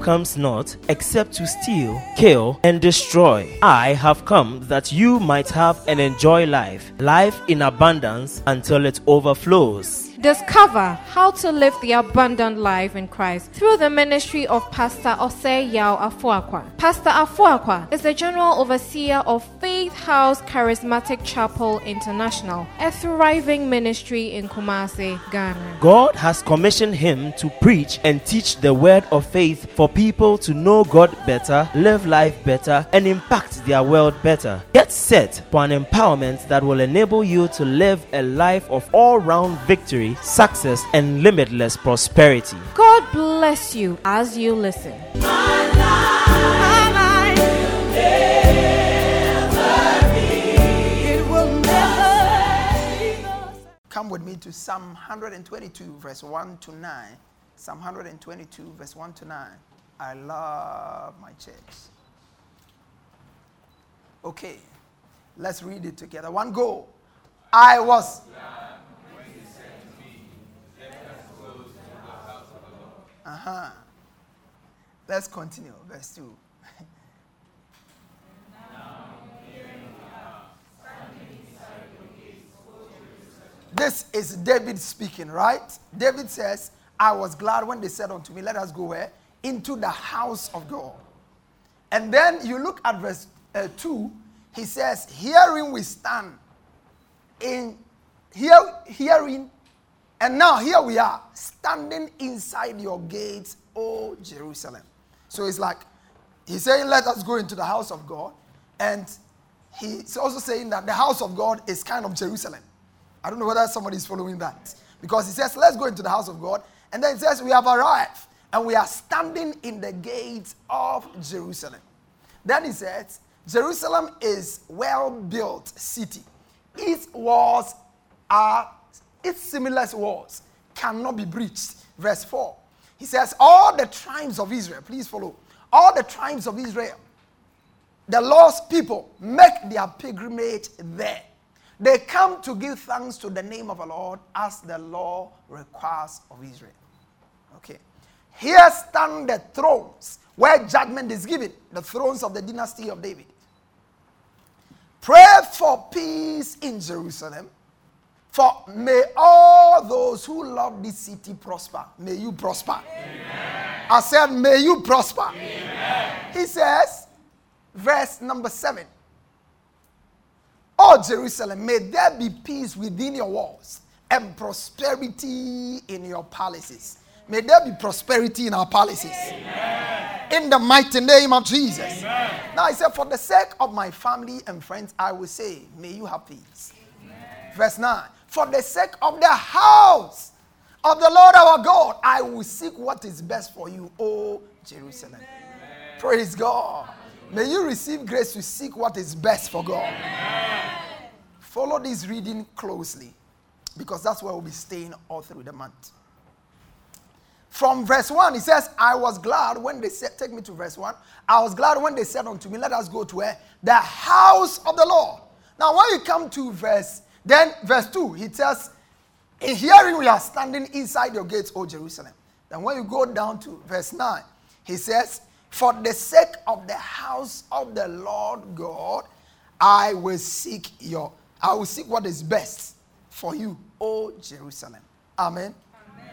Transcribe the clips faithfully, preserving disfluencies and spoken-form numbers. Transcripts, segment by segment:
thief comes not except to steal, kill, and destroy. I have come that you might have and enjoy life, life in abundance until it overflows. Discover how to live the abundant life in Christ through the ministry of Pastor Osei Yaw Afuakwa. Pastor Afuakwa is the General Overseer of Faith House Charismatic Chapel International, a thriving ministry in Kumase, Ghana. God has commissioned him to preach and teach the word of faith for people to know God better, live life better, and impact their world better. Get set for an empowerment that will enable you to live a life of all-round victory, success, and limitless prosperity. God bless you as you listen. My life, my life will never be, it will never be. Come with me to Psalm one twenty-two, verse one to nine. Psalm one twenty-two, verse one to nine. I love my church. Okay, let's read it together. One go. I was. Uh-huh. Let's continue. Verse two. This is David speaking, right? David says, I was glad when they said unto me, let us go where? Into the house of God. And then you look at verse uh, two. He says, herein we stand. In here, herein. And now here we are, standing inside your gates, O Jerusalem. So it's like, he's saying, let us go into the house of God. And he's also saying that the house of God is kind of Jerusalem. I don't know whether somebody is following that. Because he says, let's go into the house of God. And then it says, we have arrived. And we are standing in the gates of Jerusalem. Then he says, Jerusalem is well-built city. Its walls are Its similar walls cannot be breached. Verse four. He says, all the tribes of Israel, please follow. All the tribes of Israel, the lost people, make their pilgrimage there. They come to give thanks to the name of the Lord as the law requires of Israel. Okay. Here stand the thrones where judgment is given, the thrones of the dynasty of David. Pray for peace in Jerusalem. For may all those who love this city prosper. May you prosper. Amen. I said, may you prosper. Amen. He says, verse number seven. Oh, Jerusalem, may there be peace within your walls and prosperity in your palaces. May there be prosperity in our palaces. Amen. In the mighty name of Jesus. Amen. Now he said, for the sake of my family and friends, I will say, may you have peace. Verse nine. For the sake of the house of the Lord our God, I will seek what is best for you, O Jerusalem. Amen. Praise God. Amen. May you receive grace to seek what is best for God. Amen. Follow this reading closely, because that's where we'll be staying all through the month. From verse one, it says, I was glad when they said, take me to verse one. I was glad when they said unto me, let us go to where? The house of the Lord. Now, when you come to verse Then, verse two, he tells, in hearing we are standing inside your gates, O Jerusalem. Then when you go down to verse nine, he says, for the sake of the house of the Lord God, I will seek your, I will seek what is best for you, O Jerusalem. Amen. Amen.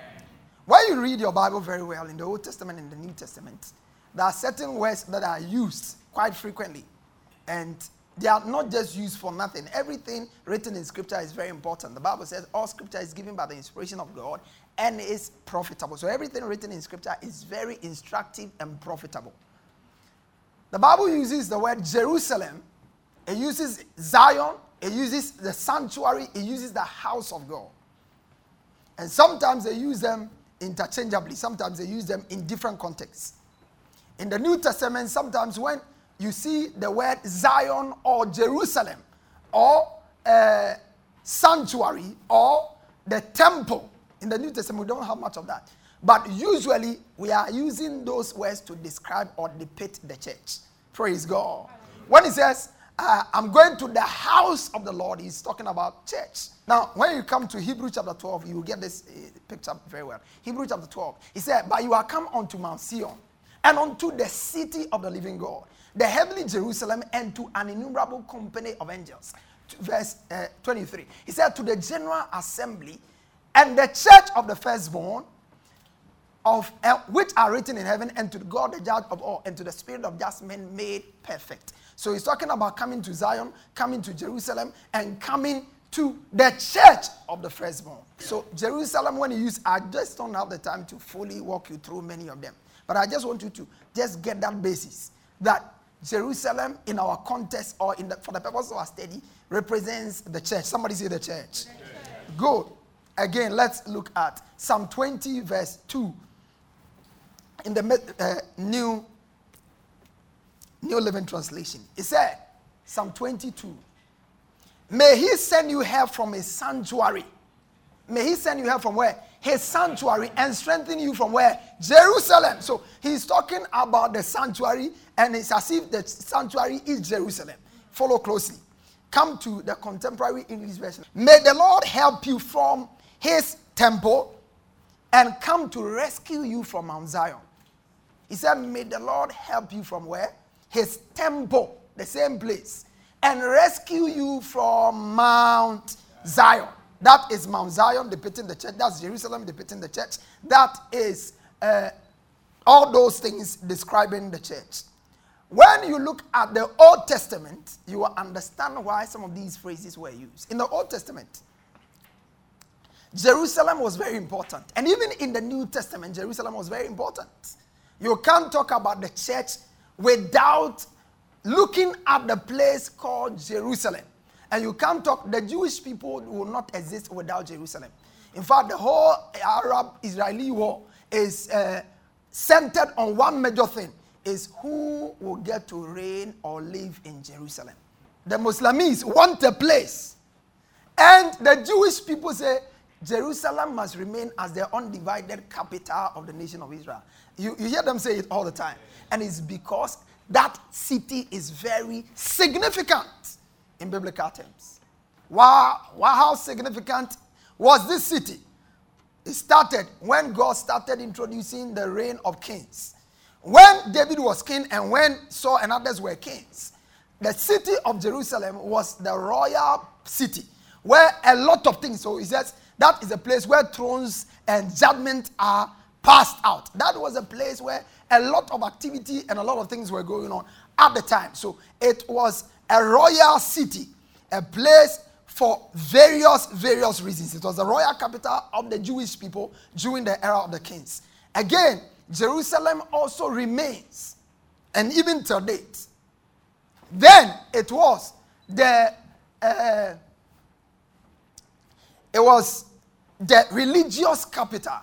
When you read your Bible very well in the Old Testament and the New Testament, there are certain words that are used quite frequently, and they are not just used for nothing. Everything written in Scripture is very important. The Bible says all Scripture is given by the inspiration of God and is profitable. So everything written in Scripture is very instructive and profitable. The Bible uses the word Jerusalem. It uses Zion. It uses the sanctuary. It uses the house of God. And sometimes they use them interchangeably. Sometimes they use them in different contexts. In the New Testament, sometimes when you see the word Zion or Jerusalem or uh, sanctuary or the temple. In the New Testament, we don't have much of that. But usually, we are using those words to describe or depict the church. Praise God. When he says, uh, I'm going to the house of the Lord, he's talking about church. Now, when you come to Hebrews chapter twelve, you will get this uh, picture very well. Hebrews chapter twelve, he said, but you are come unto Mount Zion. and unto the city of the living God, the heavenly Jerusalem, and to an innumerable company of angels. Verse uh, twenty-three. He said, to the general assembly and the church of the firstborn, of uh, which are written in heaven, and to God the judge of all, and to the spirit of just men made perfect. So he's talking about coming to Zion, coming to Jerusalem, and coming to the church of the firstborn. So Jerusalem, when you use, I just don't have the time to fully walk you through many of them. But I just want you to just get that basis, that Jerusalem in our context, or in the, for the purpose of our study, represents the church. Somebody say the church. The church. Good. Again, let's look at Psalm twenty verse two in the uh, new, new Living Translation. It said, Psalm twenty-two, may he send you help from his sanctuary. May he send you help from where? His sanctuary, and strengthen you from where? Jerusalem. So he's talking about the sanctuary, and it's as if the sanctuary is Jerusalem. Follow closely. Come to the contemporary English version. May the Lord help you from his temple and come to rescue you from Mount Zion. He said, may the Lord help you from where? His temple, the same place, and rescue you from Mount Zion. That is Mount Zion depicting the church. That's Jerusalem depicting the church. That is uh, all those things describing the church. When you look at the Old Testament, you will understand why some of these phrases were used. In the Old Testament, Jerusalem was very important. And even in the New Testament, Jerusalem was very important. You can't talk about the church without looking at the place called Jerusalem. And you can't talk, the Jewish people will not exist without Jerusalem. In fact, the whole Arab-Israeli war is uh, centered on one major thing, is who will get to reign or live in Jerusalem. The Muslims want a place. And the Jewish people say, Jerusalem must remain as the undivided capital of the nation of Israel. You, you hear them say it all the time. And it's because that city is very significant in biblical terms. Wow, wow, how significant was this city? It started when God started introducing the reign of kings. When David was king and when Saul and others were kings, the city of Jerusalem was the royal city where a lot of things, so he says, that is a place where thrones and judgment are passed out. That was a place where a lot of activity and a lot of things were going on at the time. So it was a royal city, a place for various, various reasons. It was the royal capital of the Jewish people during the era of the kings. Again, Jerusalem also remains, and even till date. Then it was the uh, it was the religious capital.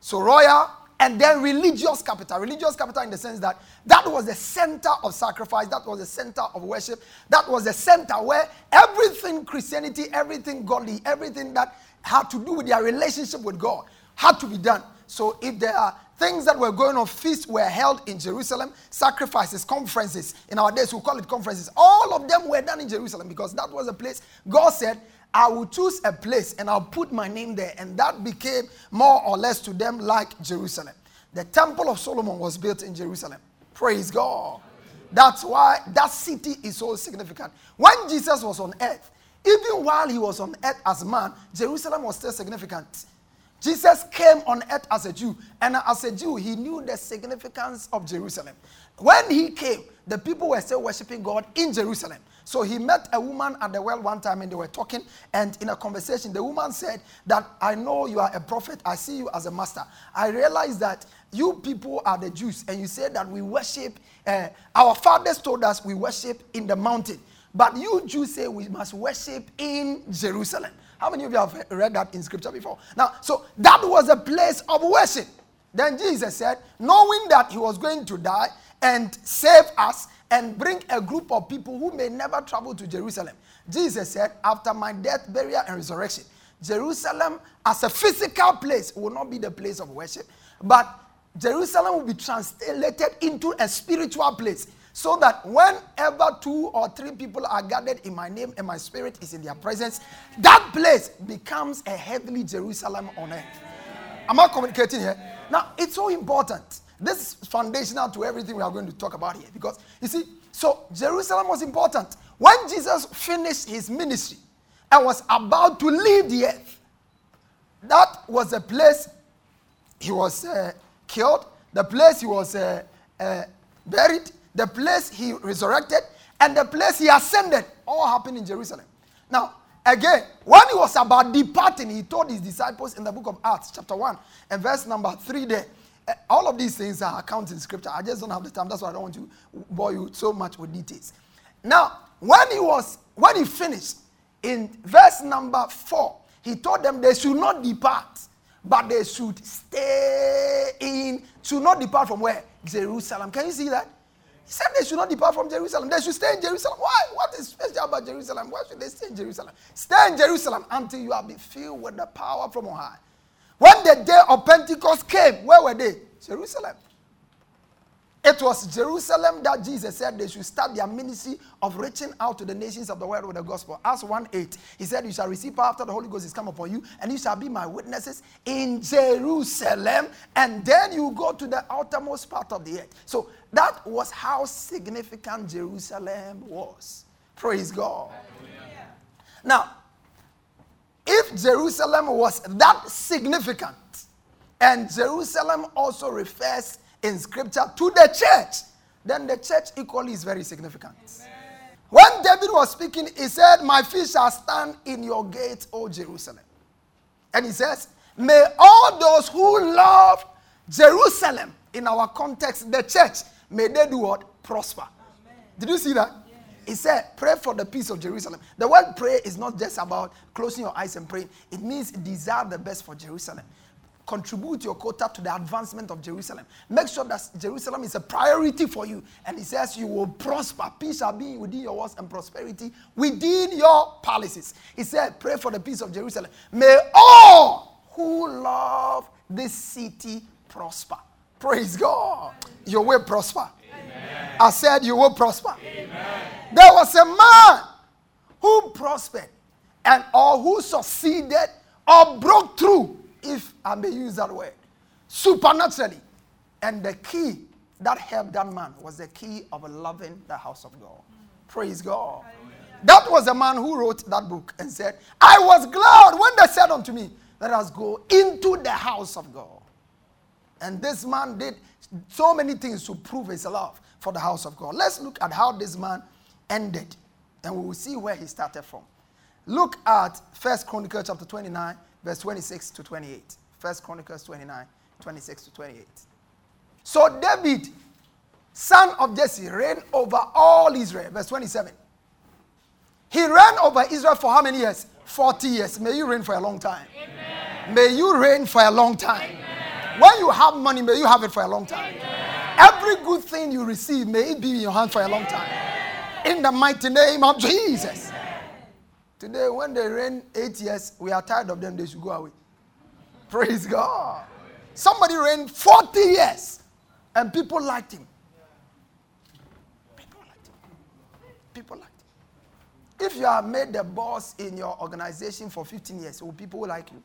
So royal and then religious capital. Religious capital in the sense that that was the center of sacrifice. That was the center of worship. That was the center where everything Christianity, everything godly, everything that had to do with their relationship with God had to be done. So if there are things that were going on, feasts were held in Jerusalem, sacrifices, conferences. In our days, we call it conferences. All of them were done in Jerusalem because that was a place God said, I will choose a place and I'll put my name there. And that became more or less to them like Jerusalem. The Temple of Solomon was built in Jerusalem. Praise God. That's why that city is so significant. When Jesus was on earth, even while he was on earth as man, Jerusalem was still significant. Jesus came on earth as a Jew. And as a Jew, he knew the significance of Jerusalem. When he came, the people were still worshiping God in Jerusalem. So he met a woman at the well one time and they were talking. And in a conversation, the woman said that, I know you are a prophet. I see you as a master. I realize that you people are the Jews. And you say that we worship, uh, our fathers told us we worship in the mountain. But you Jews say we must worship in Jerusalem. How many of you have read that in scripture before? Now, so that was a place of worship. Then Jesus said, knowing that he was going to die and save us and bring a group of people who may never travel to Jerusalem, Jesus said, after my death, burial, and resurrection, Jerusalem as a physical place will not be the place of worship, but Jerusalem will be translated into a spiritual place. So that whenever two or three people are gathered in my name and my spirit is in their presence, that place becomes a heavenly Jerusalem on earth. Am I communicating here? Now, it's so important. This is foundational to everything we are going to talk about here. Because, you see, so Jerusalem was important. When Jesus finished his ministry and was about to leave the earth, that was the place he was uh, killed, the place he was uh, uh, buried, the place he resurrected, and the place he ascended. All happened in Jerusalem. Now, again, when he was about departing, he told his disciples in the book of Acts, chapter one, and verse number three there. All of these things are accounted in scripture. I just don't have the time. That's why I don't want to bore you so much with details. Now, when he was, when he finished, in verse number four, he told them they should not depart, but they should stay in, should not depart from where? Jerusalem. Can you see that? He said they should not depart from Jerusalem. They should stay in Jerusalem. Why? What is special about Jerusalem? Why should they stay in Jerusalem? Stay in Jerusalem until you are filled with the power from on high. When the day of Pentecost came, where were they? Jerusalem. It was Jerusalem that Jesus said they should start their ministry of reaching out to the nations of the world with the gospel. Acts one eight, he said, you shall receive power after the Holy Ghost is come upon you, and you shall be my witnesses in Jerusalem, and then you go to the outermost part of the earth. So that was how significant Jerusalem was. Praise God. Hallelujah. Now, if Jerusalem was that significant, and Jerusalem also refers in scripture to the church, then the church equally is very significant. Amen. When David was speaking, he said, my feet shall stand in your gate, O Jerusalem. And he says, may all those who love Jerusalem, in our context, the church, may they do what? Prosper. Amen. Did you see that? He said, pray for the peace of Jerusalem. The word pray is not just about closing your eyes and praying. It means desire the best for Jerusalem. Contribute your quota to the advancement of Jerusalem. Make sure that Jerusalem is a priority for you. And he says you will prosper. Peace shall be within your walls and prosperity within your palaces. He said, pray for the peace of Jerusalem. May all who love this city prosper. Praise God. Your way prosper. Amen. I said you will prosper. Amen. There was a man who prospered and or who succeeded or broke through, if I may use that word, supernaturally. And the key that helped that man was the key of loving the house of God. Mm. Praise God. Amen. That was the man who wrote that book and said, I was glad when they said unto me, let us go into the house of God. And this man did so many things to prove his love for the house of God. Let's look at how this man ended, and we will see where he started from. Look at First Chronicles chapter twenty-nine, verse twenty-six to twenty-eight. First Chronicles twenty-nine, twenty-six to twenty-eight. So David, son of Jesse, reigned over all Israel. Verse twenty-seven. He reigned over Israel for how many years? forty years. May you reign for a long time. Amen. May you reign for a long time. Amen. When you have money, may you have it for a long time. Amen. Every good thing you receive, may it be in your hand for a long time. In the mighty name of Jesus. Amen. Today, when they reign eight years, we are tired of them. They should go away. Praise God. Somebody reigned forty years, and people liked him. People liked him. People liked him. If you are made the boss in your organization for fifteen years, will people like you?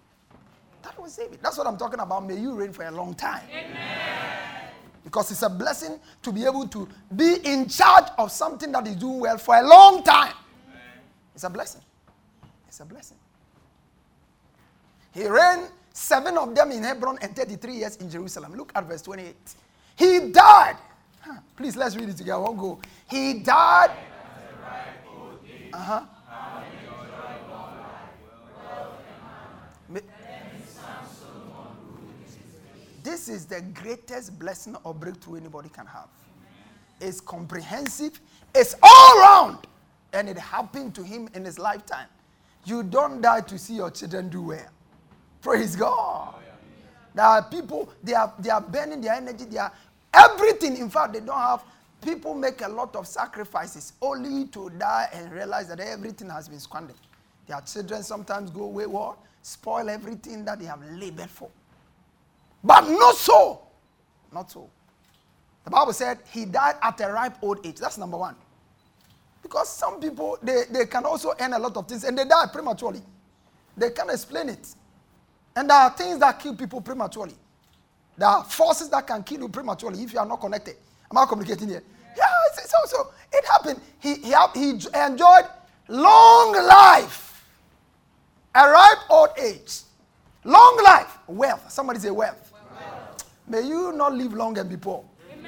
That will save it. That's what I'm talking about. May you reign for a long time. Amen. Because it's a blessing to be able to be in charge of something that is doing well for a long time. Amen. It's a blessing. It's a blessing. He reigned seven of them in Hebron and thirty-three years in Jerusalem. Look at verse twenty-eight. He died. Huh, please, let's read it together. I won't go. He died. Uh-huh. This is the greatest blessing or breakthrough anybody can have. It's comprehensive. It's all round. And it happened to him in his lifetime. You don't die to see your children do well. Praise God. There are people, they are, they are burning their energy. They are everything. In fact, they don't have. People make a lot of sacrifices only to die and realize that everything has been squandered. Their children sometimes go wayward, spoil everything that they have labored for. But not so. Not so. The Bible said he died at a ripe old age. That's number one. Because some people, they, they can also earn a lot of things and they die prematurely. They can't explain it. And there are things that kill people prematurely. There are forces that can kill you prematurely if you are not connected. Am I communicating here? Yeah, yeah so, so it happened. He, he, he enjoyed long life, a ripe old age. Long life, wealth. Somebody say wealth. Wealth. May you not live long and be poor. Amen.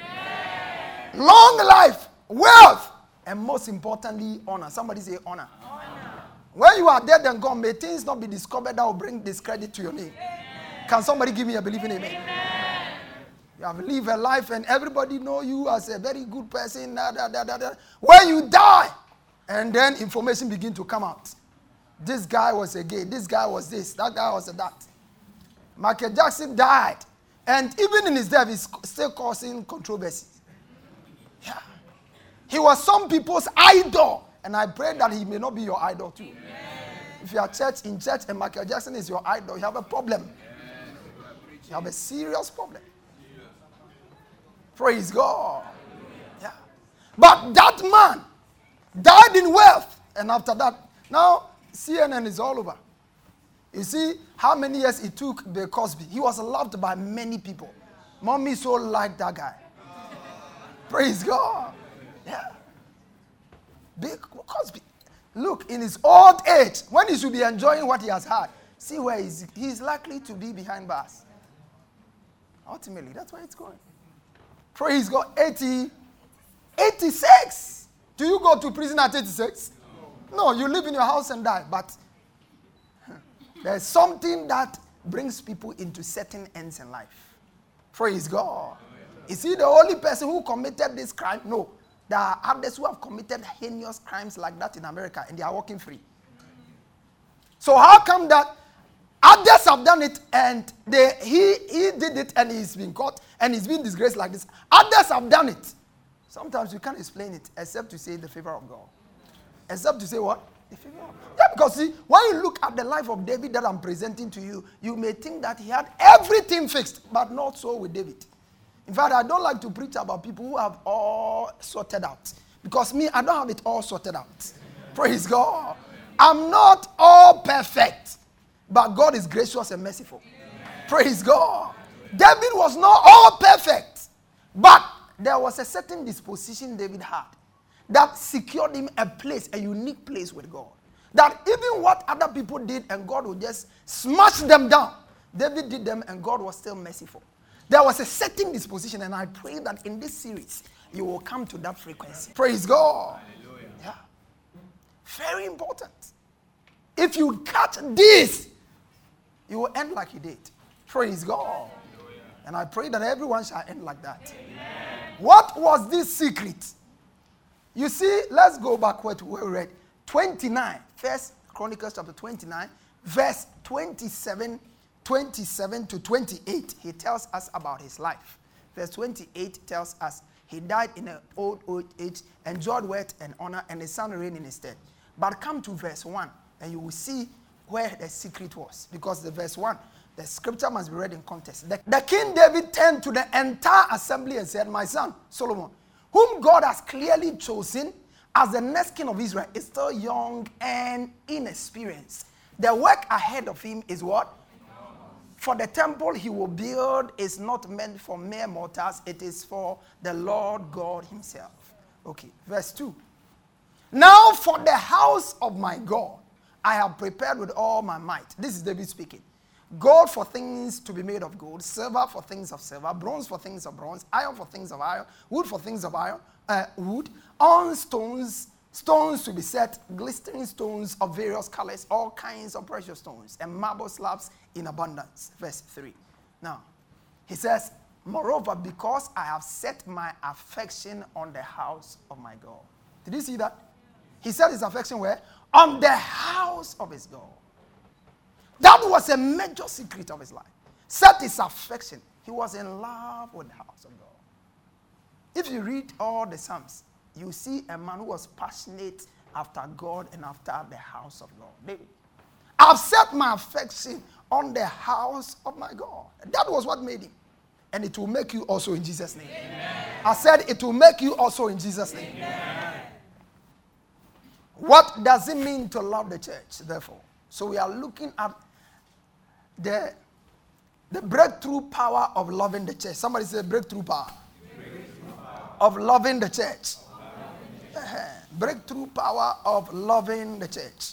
Long life, wealth, and most importantly, honor. Somebody say honor. Honor. When you are dead and gone, may things not be discovered that will bring discredit to your name. Amen. Can somebody give me a believing amen? Amen. You have lived a life and everybody know you as a very good person. Da, da, da, da, da. When you die, and then information begin to come out. This guy was a gay. This guy was this. That guy was a that. Michael Jackson died. And even in his death, he's still causing controversy. Yeah. He was some people's idol. And I pray that he may not be your idol too. Amen. If you are church in church and Michael Jackson is your idol, you have a problem. Amen. You have a serious problem. Yeah. Praise God. Yeah. But that man died in wealth. And after that, now C N N is all over. You see how many years it took Bill Cosby. He was loved by many people. Mommy so liked that guy. Praise God. Yeah. Bill Cosby. Look, in his old age, when he should be enjoying what he has had, see where he's, he's likely to be behind bars. Ultimately, that's where it's going. Praise God. eighty, eighty-six. Do you go to prison at eighty-six? No, you live in your house and die, but there's something that brings people into certain ends in life. Praise God. Is he the only person who committed this crime? No. There are others who have committed heinous crimes like that in America and they are walking free. So how come that others have done it and they, he, he did it and he's been caught and he's been disgraced like this? Others have done it. Sometimes you can't explain it except to say the favor of God. Except to say what? Yeah, because see, when you look at the life of David that I'm presenting to you, you may think that he had everything fixed, but not so with David. In fact, I don't like to preach about people who have all sorted out. Because me, I don't have it all sorted out. Amen. Praise God. I'm not all perfect, but God is gracious and merciful. Amen. Praise God. David was not all perfect, but there was a certain disposition David had that secured him a place, a unique place with God. That even what other people did and God would just smash them down, David did them and God was still merciful. There was a certain disposition, and I pray that in this series, you will come to that frequency. Praise God. Hallelujah. Yeah. Very important. If you catch this, you will end like he did. Praise God. Hallelujah. And I pray that everyone shall end like that. Amen. What was this secret? You see, let's go backward to where we read. twenty-nine, First Chronicles chapter twenty-nine, verse twenty-seven, twenty-seven to twenty-eight. He tells us about his life. Verse twenty-eight tells us he died in an old, old age, enjoyed wealth and honor, and his son reigned in his stead. But come to verse one, and you will see where the secret was. Because the verse one, the scripture must be read in context. The, the King David turned to the entire assembly and said, "My son, Solomon, whom God has clearly chosen as the next king of Israel, is still young and inexperienced. The work ahead of him is what? For the temple he will build is not meant for mere mortals. It is for the Lord God himself." Okay, verse two. "Now for the house of my God, I have prepared with all my might." This is David speaking. "Gold for things to be made of gold, silver for things of silver, bronze for things of bronze, iron for things of iron, wood for things of iron, uh, wood, on stones, stones to be set, glistening stones of various colors, all kinds of precious stones, and marble slabs in abundance." Verse three. Now, he says, "Moreover, because I have set my affection on the house of my God." Did you see that? He set his affection where? On the house of his God. That was a major secret of his life. Set his affection. He was in love with the house of God. If you read all the Psalms, you see a man who was passionate after God and after the house of God. David. "I've set my affection on the house of my God." That was what made him. And it will make you also in Jesus' name. Amen. I said it will make you also in Jesus' name. Amen. What does it mean to love the church, therefore? So we are looking at the The breakthrough power of loving the church. Somebody say breakthrough power. Breakthrough power. Of loving the church. Loving the church. Uh-huh. Breakthrough power of loving the church.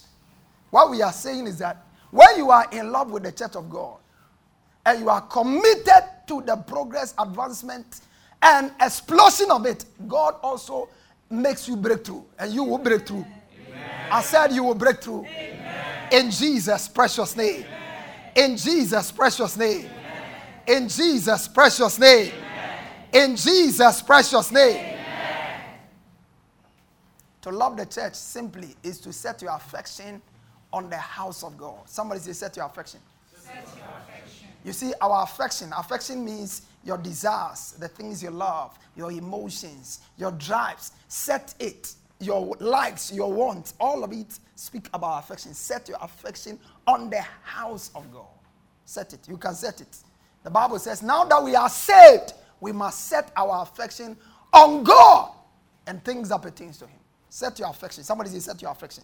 What we are saying is that when you are in love with the church of God and you are committed to the progress, advancement, and explosion of it, God also makes you breakthrough, and you will break through. Amen. I said you will break through. Amen. In Jesus' precious name. Amen. In Jesus' precious name. Amen. In Jesus' precious name. Amen. In Jesus' precious name. Amen. To love the church simply is to set your affection on the house of God. Somebody say, set your affection. Set your affection. You see, our affection, affection means your desires, the things you love, your emotions, your drives. Set it. Your likes, your wants, all of it speak about affection. Set your affection on the house of God. Set it. You can set it. The Bible says, now that we are saved, we must set our affection on God and things that pertain to him. Set your affection. Somebody say, set your affection.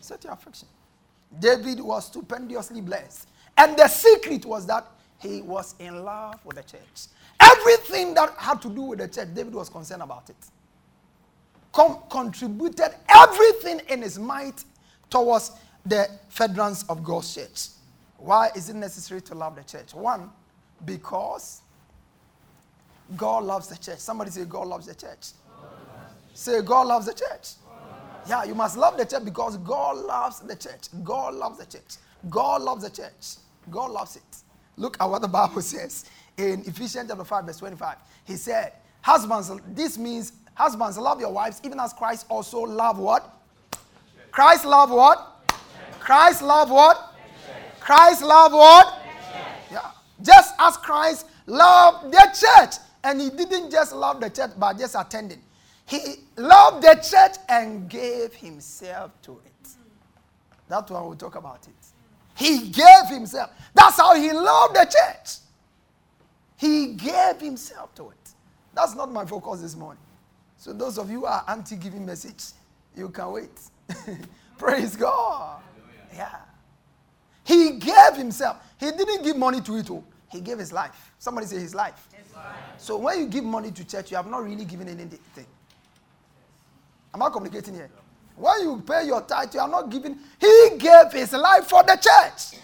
Set your affection. Set your affection. David was stupendously blessed. And the secret was that he was in love with the church. Everything that had to do with the church, David was concerned about it. Com- contributed everything in his might towards the furtherance of God's church. Why is it necessary to love the church? One, because God loves the church. Somebody say, God loves the church. God loves the church. Say, God loves the church. God loves. Yeah, you must love the church because God loves the church. God loves the church. God loves the church. God loves it. Look at what the Bible says in Ephesians chapter five, verse twenty-five. He said, husbands, this means husbands, love your wives, even as Christ also loved what? Christ loved what? Christ loved what? Christ loved what? Yeah. Just as Christ loved the church. And he didn't just love the church by just attending. He loved the church and gave himself to it. That's why we'll talk about it. He gave himself. That's how he loved the church. He gave himself to it. That's not my focus this morning. So those of you who are anti-giving message, you can wait. Praise God. Hallelujah. Yeah. He gave himself. He didn't give money to it all. He gave his life. Somebody say his life. His life. So when you give money to church, you have not really given anything. Am I communicating here? When you pay your tithe, you are not giving. He gave his life for the church.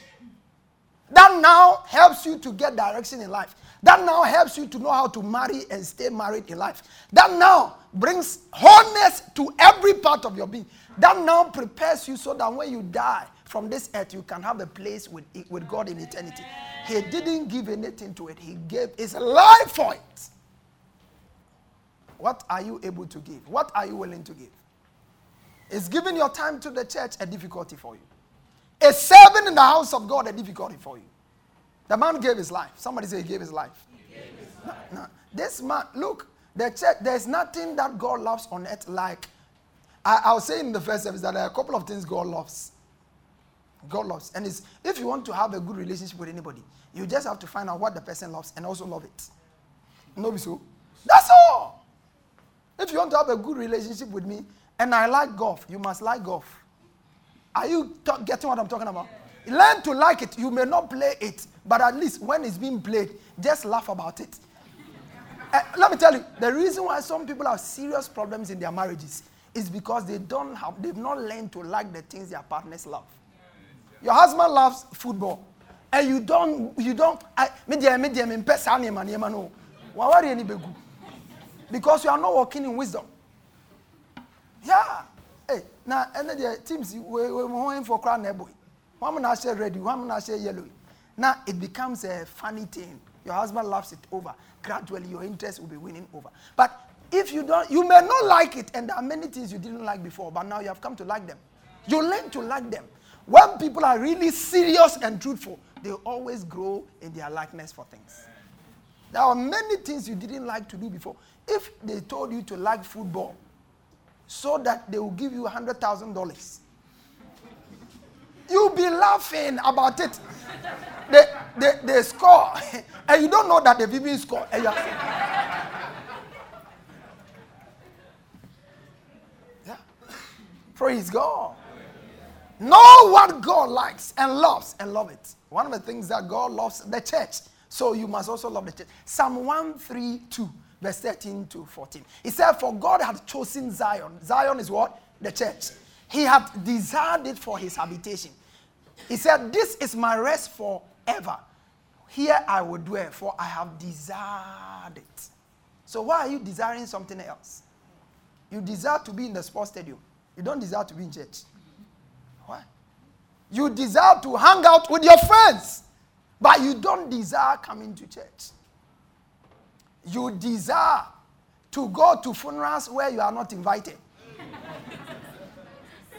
That now helps you to get direction in life. That now helps you to know how to marry and stay married in life. That now brings wholeness to every part of your being. That now prepares you so that when you die from this earth, you can have a place with, with God in eternity. He didn't give anything to it. He gave his life for it. What are you able to give? What are you willing to give? Is giving your time to the church a difficulty for you? Is serving in the house of God a difficulty for you? The man gave his life. Somebody say he gave his life. He gave his life. No, no. This man, look, the church, there's nothing that God loves on earth like. I, I was saying in the first service that there are a couple of things God loves. God loves. And it's, if you want to have a good relationship with anybody, you just have to find out what the person loves and also love it. No, so that's all. If you want to have a good relationship with me and I like golf, you must like golf. Are you t- getting what I'm talking about? Yeah. Learn to like it. You may not play it, but at least when it's being played, just laugh about it. uh, let me tell you, the reason why some people have serious problems in their marriages is because they don't have, they've not learned to like the things their partners love. Your husband loves football, and you don't, you don't, I, because you are not walking in wisdom. Yeah. Hey, now, and the teams, we're going for crown boy. One man share red, one man share yellow. Now, it becomes a funny thing. Your husband laughs it over. Gradually, your interest will be winning over. But if you don't, you may not like it, and there are many things you didn't like before, but now you have come to like them. You learn to like them. When people are really serious and truthful, they always grow in their likeness for things. There are many things you didn't like to do before. If they told you to like football, so that they will give you one hundred thousand dollars. You'll be laughing about it. They, they, they score, and you don't know that they've even scored. And you yeah. Praise God. Know what God likes and loves and love it. One of the things that God loves, the church. So you must also love the church. Psalm one thirty-two, verse thirteen to fourteen. It said, for God hath chosen Zion. Zion is what? The church. He hath desired it for his habitation. He said, this is my rest forever. Here I will dwell, for I have desired it. So why are you desiring something else? You desire to be in the sports stadium. You don't desire to be in church. Why? You desire to hang out with your friends, but you don't desire coming to church. You desire to go to funerals where you are not invited.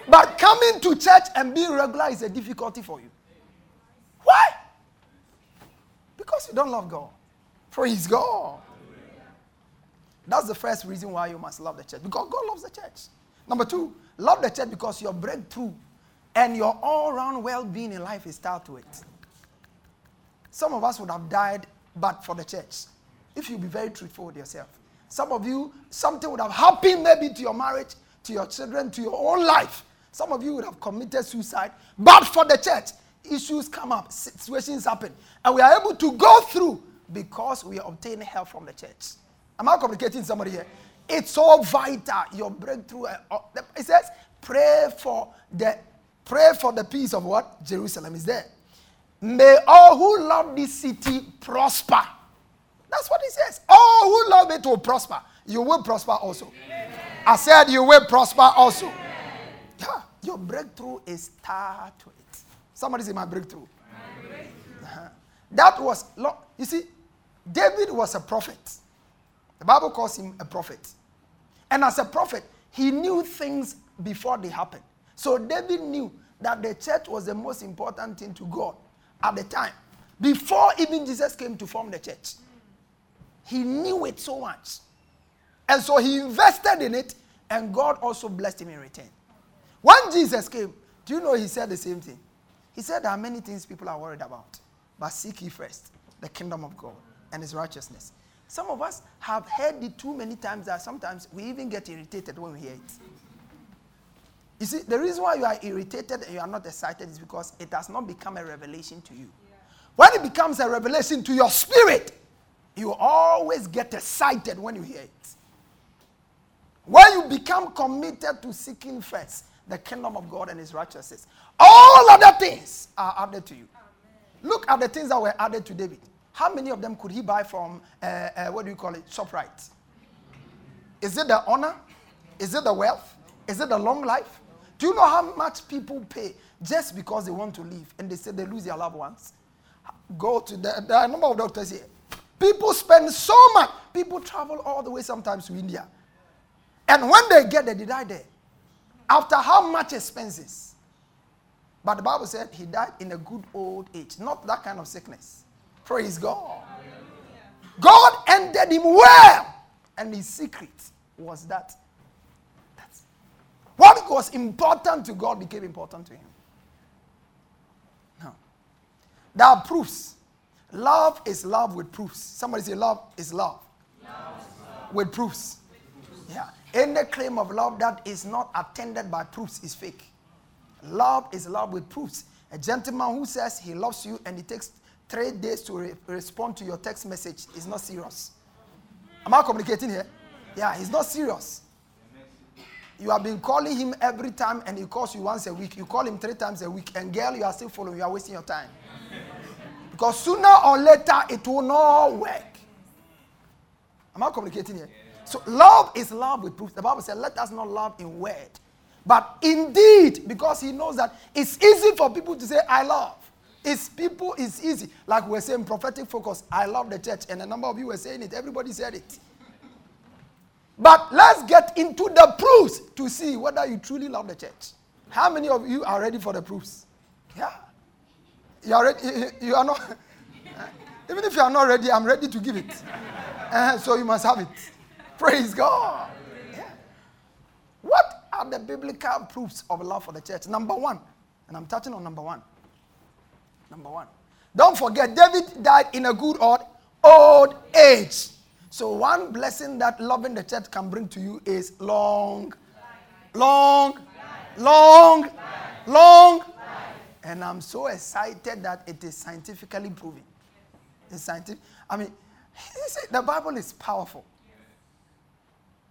But coming to church and being regular is a difficulty for you. Why? Because you don't love God. Praise God. That's the first reason why you must love the church. Because God loves the church. Number two, love the church because your breakthrough and your all-round well-being in life is tied to it. Some of us would have died but for the church. If you be very truthful with yourself. Some of you, something would have happened maybe to your marriage, to your children, to your own life. Some of you would have committed suicide, but for the church, issues come up, situations happen, and we are able to go through because we obtain help from the church. Am I communicating somebody here? It's so vital, your breakthrough. It says, pray for the pray for the peace of what? Jerusalem is there. May all who love this city prosper. That's what it says. All who love it will prosper. You will prosper also. Amen. I said you will prosper also. Amen. Yeah, your breakthrough is tied to it. Somebody say my breakthrough. My breakthrough. Uh-huh. That was, you see, David was a prophet. The Bible calls him a prophet. And as a prophet, he knew things before they happened. So David knew that the church was the most important thing to God at the time. Before even Jesus came to form the church, he knew it so much. And so he invested in it, and God also blessed him in return. When Jesus came, do you know he said the same thing? He said there are many things people are worried about, but seek ye first the kingdom of God and his righteousness. Some of us have heard it too many times that sometimes we even get irritated when we hear it. You see, the reason why you are irritated and you are not excited is because it has not become a revelation to you. Yeah. When it becomes a revelation to your spirit, you always get excited when you hear it. When you become committed to seeking first the kingdom of God and his righteousness, all other things are added to you. Amen. Look at the things that were added to David. How many of them could he buy from, uh, uh, what do you call it, ShopRite? Is it the honor? Is it the wealth? Is it the long life? Do you know how much people pay just because they want to live and they say they lose their loved ones? Go to the, there are a number of doctors here. People spend so much. People travel all the way sometimes to India. And when they get there, they die there. After how much expenses? But the Bible said he died in a good old age. Not that kind of sickness. Praise God. Hallelujah. God ended him well. And his secret was that that's what was important to God became important to him. Now, there are proofs. Love is love with proofs. Somebody say love is love, love, is love. With proofs. With proofs. Yeah. Any claim of love that is not attended by proofs is fake. Love is love with proofs. A gentleman who says he loves you and it takes three days to re- respond to your text message is not serious. Am I communicating here? Yeah, he's not serious. You have been calling him every time and he calls you once a week. You call him three times a week and girl, you are still following. You are wasting your time. Because sooner or later, it will not work. Am I communicating here? Yeah. So love is love with proof. The Bible said, let us not love in word, but indeed, because he knows that it's easy for people to say, I love. It's people, it's easy. Like we're saying, prophetic focus, I love the church. And a number of you were saying it. Everybody said it. But let's get into the proofs to see whether you truly love the church. How many of you are ready for the proofs? Yeah. You are ready, you are not, even if you are not ready, I'm ready to give it. Uh, so you must have it. Praise God. Yeah. What are the biblical proofs of love for the church? Number one, and I'm touching on number one. Number one. Don't forget, David died in a good old, old age. So one blessing that loving the church can bring to you is long, long, long, long, long, long life. And I'm so excited that it is scientifically proven. It's scientific. I mean, the Bible is powerful.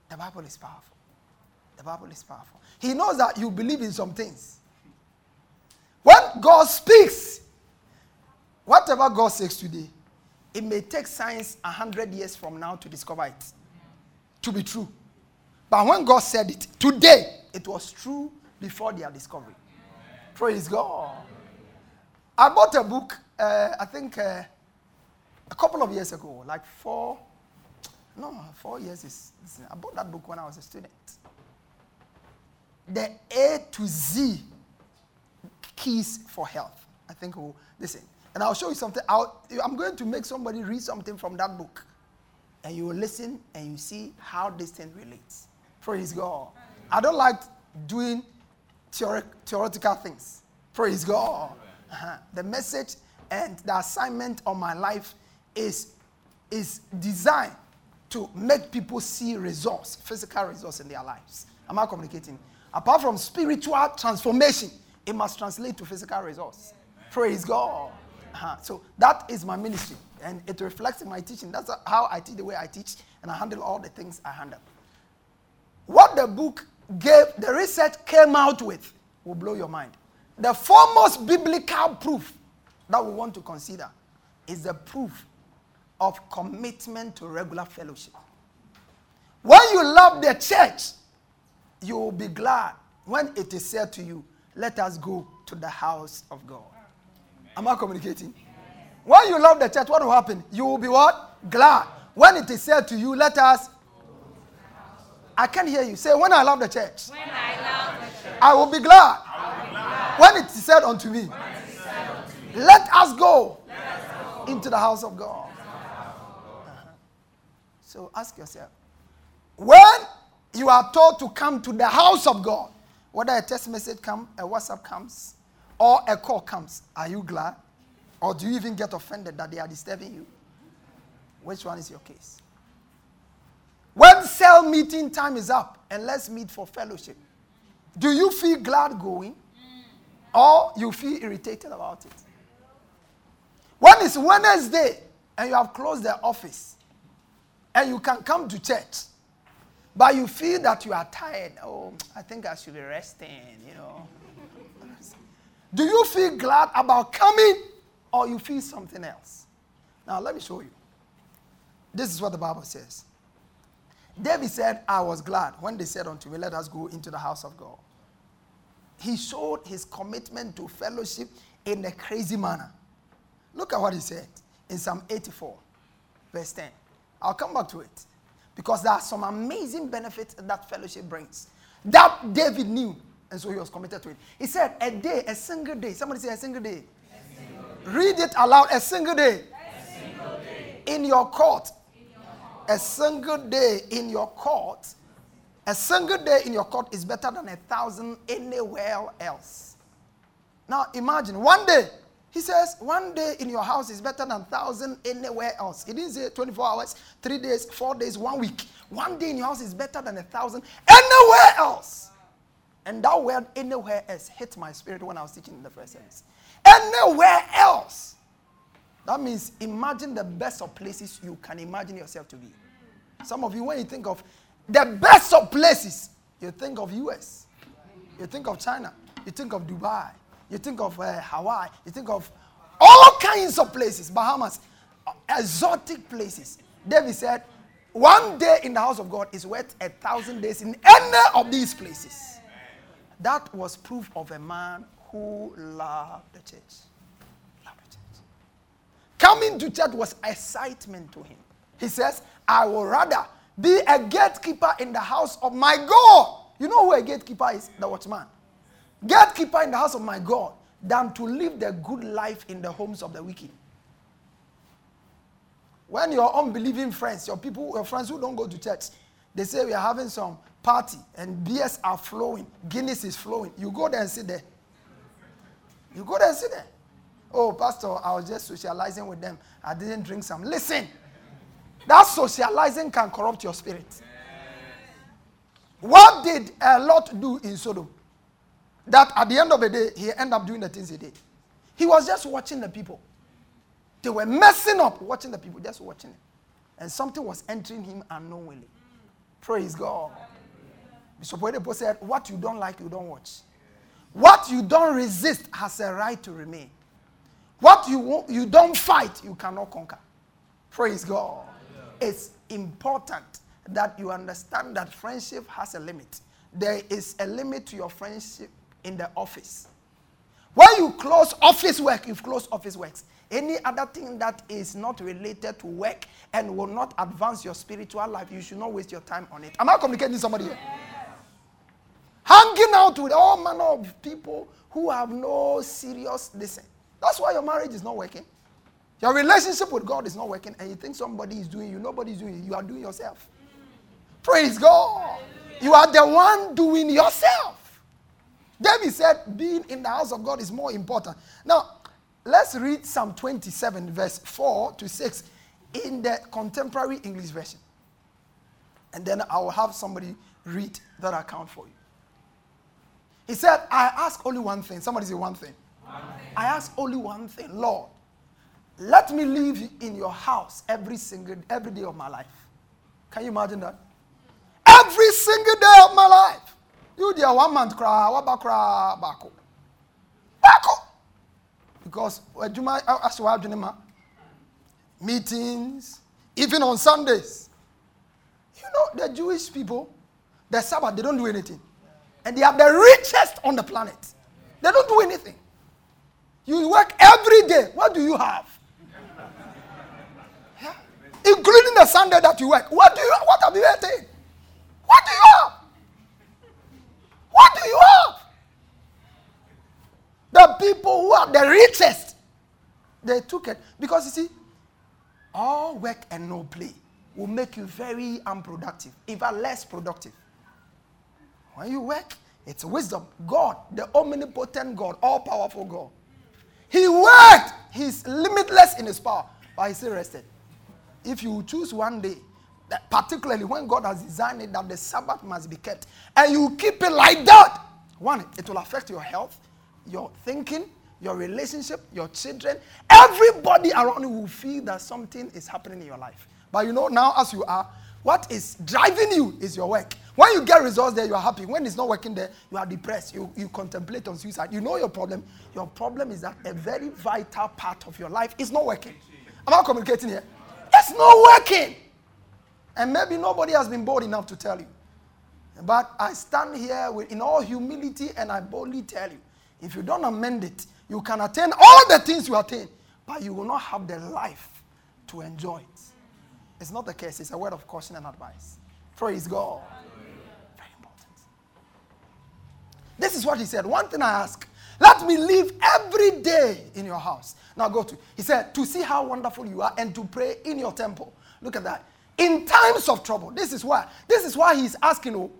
The Bible is powerful. The Bible is powerful. He knows that you believe in some things. When God speaks, whatever God says today, it may take science a hundred years from now to discover it to be true. But when God said it today, it was true before their discovery. Praise God. I bought a book, uh, I think uh, a couple of years ago, like four, no, four years. Is, is, I bought that book when I was a student. The A to Z Keys for Health. I think we'll listen. And I'll show you something. I'll, I'm going to make somebody read something from that book. And you will listen and you see how this thing relates. Praise God. I don't like doing theori- theoretical things. Praise God. Uh-huh. The message and the assignment of my life is, is designed to make people see results, physical results in their lives. Am I communicating? Apart from spiritual transformation, it must translate to physical results. Praise God. Uh-huh. So that is my ministry, and it reflects in my teaching. That's how I teach, the way I teach, and I handle all the things I handle. What the book gave, the research came out with, will blow your mind. The foremost biblical proof that we want to consider is the proof of commitment to regular fellowship. When you love the church, you will be glad when it is said to you, let us go to the house of God. Am I communicating? Yes. When you love the church, what will happen? You will be what? Glad. When it is said to you, let us. I can't hear you. Say, when I love the church. When I love the church. I will be glad. I will be glad. When it is said unto me. When it is said unto me. Let us go. Let us go. Into the house of God. House of God. Uh-huh. So ask yourself. When you are told to come to the house of God, whether a text message comes, a WhatsApp comes, or a call comes, are you glad? Or do you even get offended that they are disturbing you? Which one is your case? When cell meeting time is up and let's meet for fellowship, do you feel glad going or you feel irritated about it? When it's Wednesday and you have closed the office and you can come to church, but you feel that you are tired. Oh, I think I should be resting, you know. Do you feel glad about coming or you feel something else? Now, let me show you. This is what the Bible says. David said, I was glad when they said unto me, let us go into the house of God. He showed his commitment to fellowship in a crazy manner. Look at what he said in Psalm eighty-four, verse ten. I'll come back to it because there are some amazing benefits that fellowship brings that David knew. And so he was committed to it. He said, a day, a single day. Somebody say, a single day. A single day. Read it aloud. A single day. A single day. In your court. In your court. A single day in your court. A single day in your court is better than a thousand anywhere else. Now imagine, one day. He says, one day in your house is better than a thousand anywhere else. He didn't say twenty-four hours, three days, four days, one week. One day in your house is better than a thousand anywhere else. And that word anywhere else hit my spirit when I was teaching in the first service. Anywhere else. That means imagine the best of places you can imagine yourself to be. Some of you, when you think of the best of places, you think of U S. You think of China. You think of Dubai. You think of uh, Hawaii. You think of all kinds of places. Bahamas. Exotic places. David said, one day in the house of God is worth a thousand days in any of these places. That was proof of a man who loved the church. Loved the church. Coming to church was excitement to him. He says, I would rather be a gatekeeper in the house of my God. You know who a gatekeeper is? The watchman. Gatekeeper in the house of my God than to live the good life in the homes of the wicked. When your unbelieving friends, your people, your friends who don't go to church, they say we are having some party and beers are flowing. Guinness is flowing. You go there and sit there. You go there and sit there. Oh, Pastor, I was just socializing with them. I didn't drink some. Listen, that socializing can corrupt your spirit. What did uh, Lot do in Sodom? that at the end of the day, he ended up doing the things he did. He was just watching the people. They were messing up, watching the people, just watching it. And something was entering him unknowingly. Mm. Praise God. Bishop Oedipo said, what you don't like, you don't watch. What you don't resist has a right to remain. What you, you don't fight, you cannot conquer. Praise God. Yeah. It's important that you understand that friendship has a limit. There is a limit to your friendship in the office. When you close office work, you've closed office works. Any other thing that is not related to work and will not advance your spiritual life, you should not waste your time on it. Am I communicating to somebody here? Yes. Hanging out with all manner of people who have no serious listen. That's why your marriage is not working. Your relationship with God is not working, and you think somebody is doing you. Nobody is doing you. You are doing yourself. Praise God. Hallelujah. You are the one doing yourself. David said, being in the house of God is more important. Now, let's read Psalm twenty-seven, verse four to six in the contemporary English version. And then I will have somebody read that account for you. He said, I ask only one thing. Somebody say one thing. One thing. I ask only one thing. Lord, let me live in your house every single, every day of my life. Can you imagine that? Every single day of my life. You dear one month cry, waba cry, bako. Bako. Because meetings, even on Sundays. You know, the Jewish people, the Sabbath, they don't do anything. And they are the richest on the planet. They don't do anything. You work every day. What do you have? Yeah. Including the Sunday that you work. What do you what have you eaten? What do you have? What do you have? The people who are the richest, they took it. Because you see, all work and no play will make you very unproductive, even less productive. When you work, it's wisdom. God, the omnipotent God, all-powerful God. He worked. He's limitless in his power, but he's still rested. If you choose one day, that particularly when God has designed it that the Sabbath must be kept, and you keep it like that, one, it will affect your health, your thinking, your relationship, your children. Everybody around you will feel that something is happening in your life. But you know, now as you are, what is driving you is your work. When you get results there, you are happy. When it's not working there, you are depressed. You, you contemplate on suicide. You know your problem. Your problem is that a very vital part of your life is not working. Am I communicating here? It's not working. And maybe nobody has been bold enough to tell you. But I stand here with, in all humility, and I boldly tell you, if you don't amend it, you can attain all the things you attain, but you will not have the life to enjoy it. It's not the case. It's a word of caution and advice. Praise God. Very important. This is what he said. One thing I ask, let me live every day in your house. Now go to, he said, to see how wonderful you are and to pray in your temple. Look at that. In times of trouble. This is why. This is why he's asking. Oh,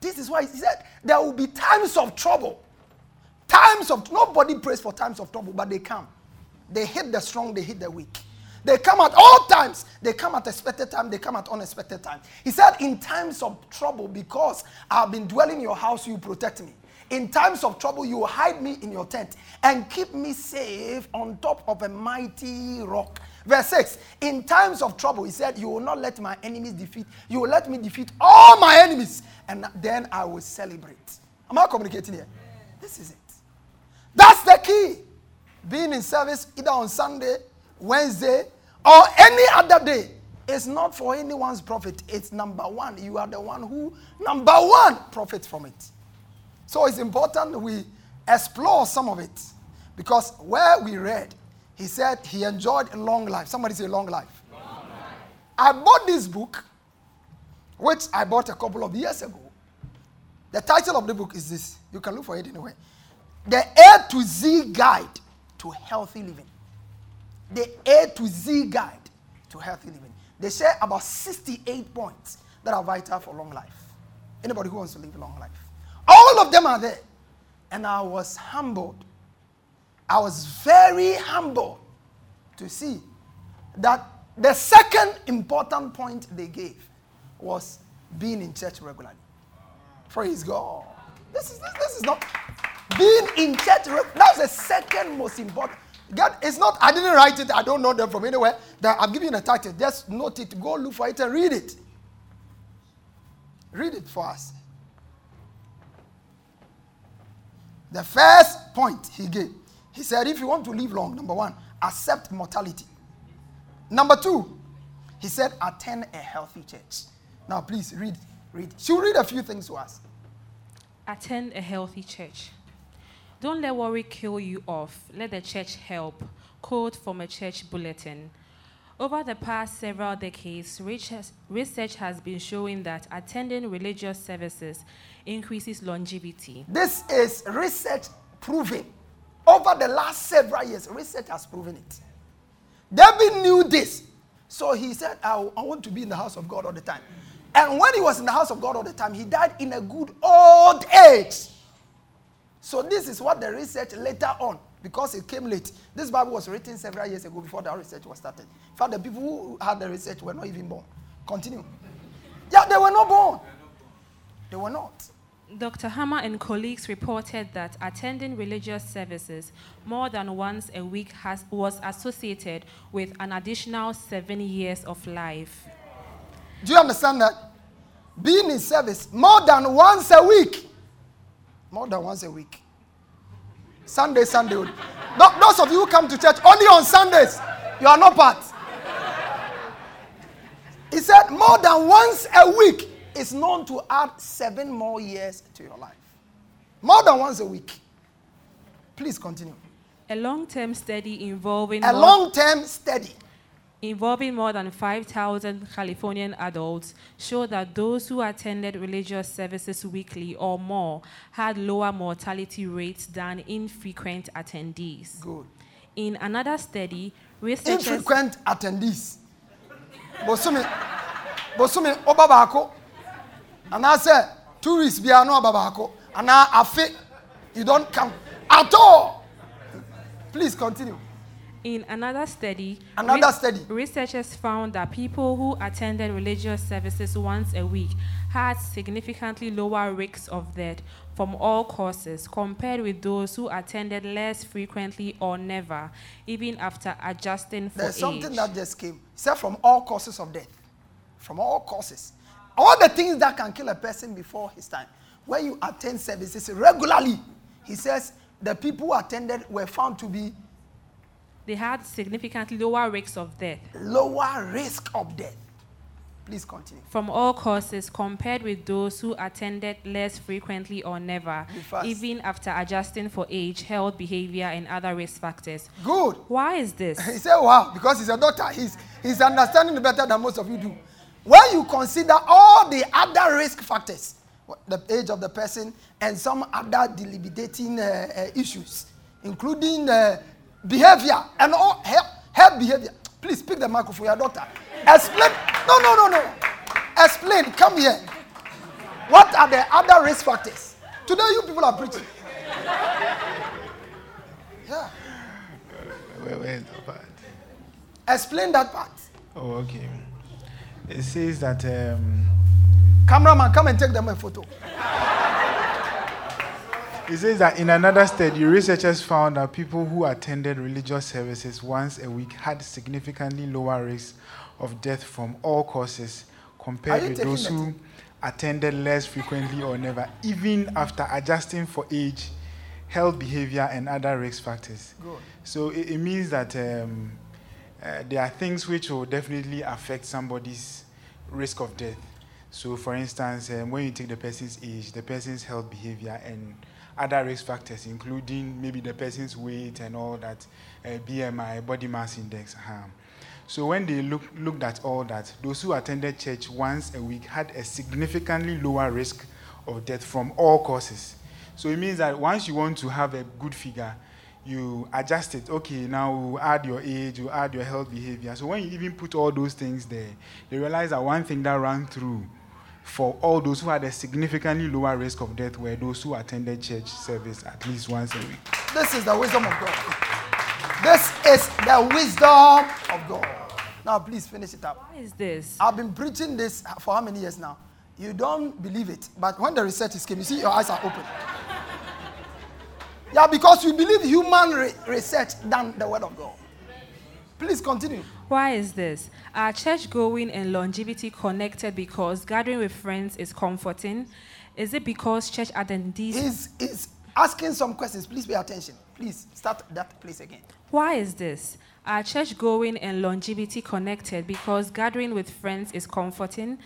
this is why he said there will be times of trouble. Times of nobody prays for times of trouble, but they come. They hit the strong, they hit the weak. They come at all times. They come at expected time, they come at unexpected time. He said, in times of trouble, because I've been dwelling in your house, you protect me. In times of trouble, you hide me in your tent and keep me safe on top of a mighty rock. Verse six, in times of trouble, he said, you will not let my enemies defeat. You will let me defeat all my enemies, and then I will celebrate. Am I communicating here? This is it. That's the key. Being in service either on Sunday, Wednesday, or any other day is not for anyone's profit. It's number one. You are the one who, number one, profits from it. So it's important we explore some of it. Because where we read, he said he enjoyed a long life. Somebody say long life. Long life. I bought this book, which I bought a couple of years ago. The title of the book is this. You can look for it anyway. The A to Z Guide to Healthy Living. The A to Z Guide to Healthy Living. They share about sixty-eight points that are vital for long life. Anybody who wants to live a long life. All of them are there. And I was humbled. I was very humbled to see that the second important point they gave was being in church regularly. Praise God. This is, this, this is not... Being in church, that's the second most important. God, it's not, I didn't write it, I don't know them from anywhere. That I've given you a title. Just note it, go look for it and read it. Read it for us. The first point he gave, he said, if you want to live long, number one, accept mortality. Number two, he said, attend a healthy church. Now, please read, read. She'll read a few things to us. Attend a healthy church. Don't let worry kill you off. Let the church help. Quote from a church bulletin. Over the past several decades, research has been showing that attending religious services increases longevity. This is research proven. Over the last several years, research has proven it. David knew this. So he said, I, I want to be in the house of God all the time. And when he was in the house of God all the time, he died in a good old age. So this is what the research later on, because it came late. This Bible was written several years ago before the research was started. In fact, the people who had the research were not even born. Continue. Yeah, they were not born. They were not. Doctor Hammer and colleagues reported that attending religious services more than once a week has, was associated with an additional seven years of life. Do you understand that? Being in service more than once a week. More than once a week. Sunday, Sunday. Those of you who come to church only on Sundays, you are not part. He said more than once a week is known to add seven more years to your life. More than once a week. Please continue. A long-term study involving... A long-term study. Involving more than five thousand Californian adults showed that those who attended religious services weekly or more had lower mortality rates than infrequent attendees. Good. In another study, researchers... Infrequent attendees. Bosumi, Bosumi, Obabako, and I said, tourists, we are no Obabako, and I fit, you don't come at all. Please continue. In another study, another re- study, researchers found that people who attended religious services once a week had significantly lower risks of death from all causes compared with those who attended less frequently or never, even after adjusting for There's age. There's something that just came. Said from all causes of death. From all causes. All the things that can kill a person before his time. When you attend services regularly, he says the people who attended were found to be They had significantly lower risks of death. Lower risk of death. Please continue. From all causes, compared with those who attended less frequently or never, even after adjusting for age, health, behavior, and other risk factors. Good. Why is this? He said, wow, because he's a doctor. He's, he's understanding better than most of you do. When you consider all the other risk factors, the age of the person, and some other debilitating uh, uh, issues, including... Uh, Behavior and all health behavior. Please pick the microphone, your doctor. Explain. No, no, no, no. Explain. Come here. What are the other risk factors? Today, you people are preaching. Yeah. Wait, wait, part. Explain that part. Oh, okay. It says that. Um... Cameraman, come and take them a photo. It says that in another study, researchers found that people who attended religious services once a week had significantly lower risks of death from all causes compared with those who attended less frequently or never, even after adjusting for age, health behavior, and other risk factors. Good. So it, it means that um, uh, there are things which will definitely affect somebody's risk of death. So, for instance, um, when you take the person's age, the person's health behavior, and other risk factors, including maybe the person's weight and all that, uh, B M I, body mass index. Um. So when they look, looked at all that, those who attended church once a week had a significantly lower risk of death from all causes. So it means that once you want to have a good figure, you adjust it. Okay, now we'll add your age, you add your health behavior. So when you even put all those things there, you realize that one thing that ran through for all those who had a significantly lower risk of death were those who attended church service at least once a week. This is the wisdom of God. This is the wisdom of God. Now, please finish it up. Why is this? I've been preaching this for how many years now? You don't believe it, but when the research is came, you see your eyes are open. Yeah, because we believe human re- research than the word of God. Please continue. Why is this? Are church going and longevity connected because gathering with friends is comforting? Is it because church attendees... Is is asking some questions. Please pay attention. Please start that place again. Why is this? Are church going and longevity connected because gathering with friends is comforting?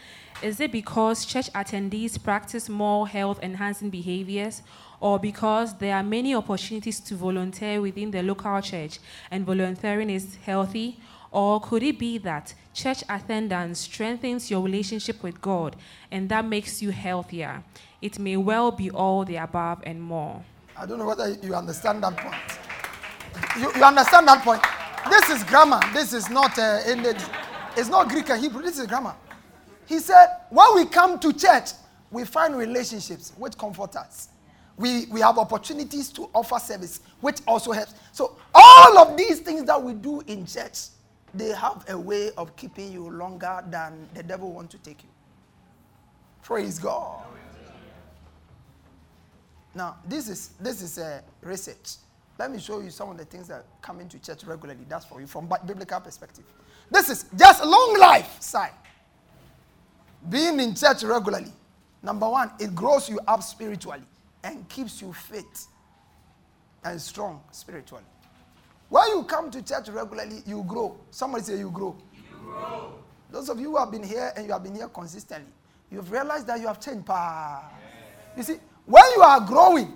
Is it because church attendees practice more health-enhancing behaviors, or because there are many opportunities to volunteer within the local church and volunteering is healthy? Or could it be that church attendance strengthens your relationship with God and that makes you healthier? It may well be all the above and more. I don't know whether you understand that point. You, you understand that point? This is grammar. This is not uh, in the, it's not Greek and Hebrew. This is grammar. He said, when we come to church, we find relationships which comfort us. We, we have opportunities to offer service, which also helps. So all of these things that we do in church, they have a way of keeping you longer than the devil wants to take you. Praise God. Now, this is this is a research. Let me show you some of the things that come into church regularly. That's for you from biblical perspective. This is just long life side. Being in church regularly. Number one, it grows you up spiritually and keeps you fit and strong spiritually. When you come to church regularly, you grow. Somebody say you grow. You grow. Those of you who have been here and you have been here consistently, you've realized that you have changed. Yes. You see, when you are growing,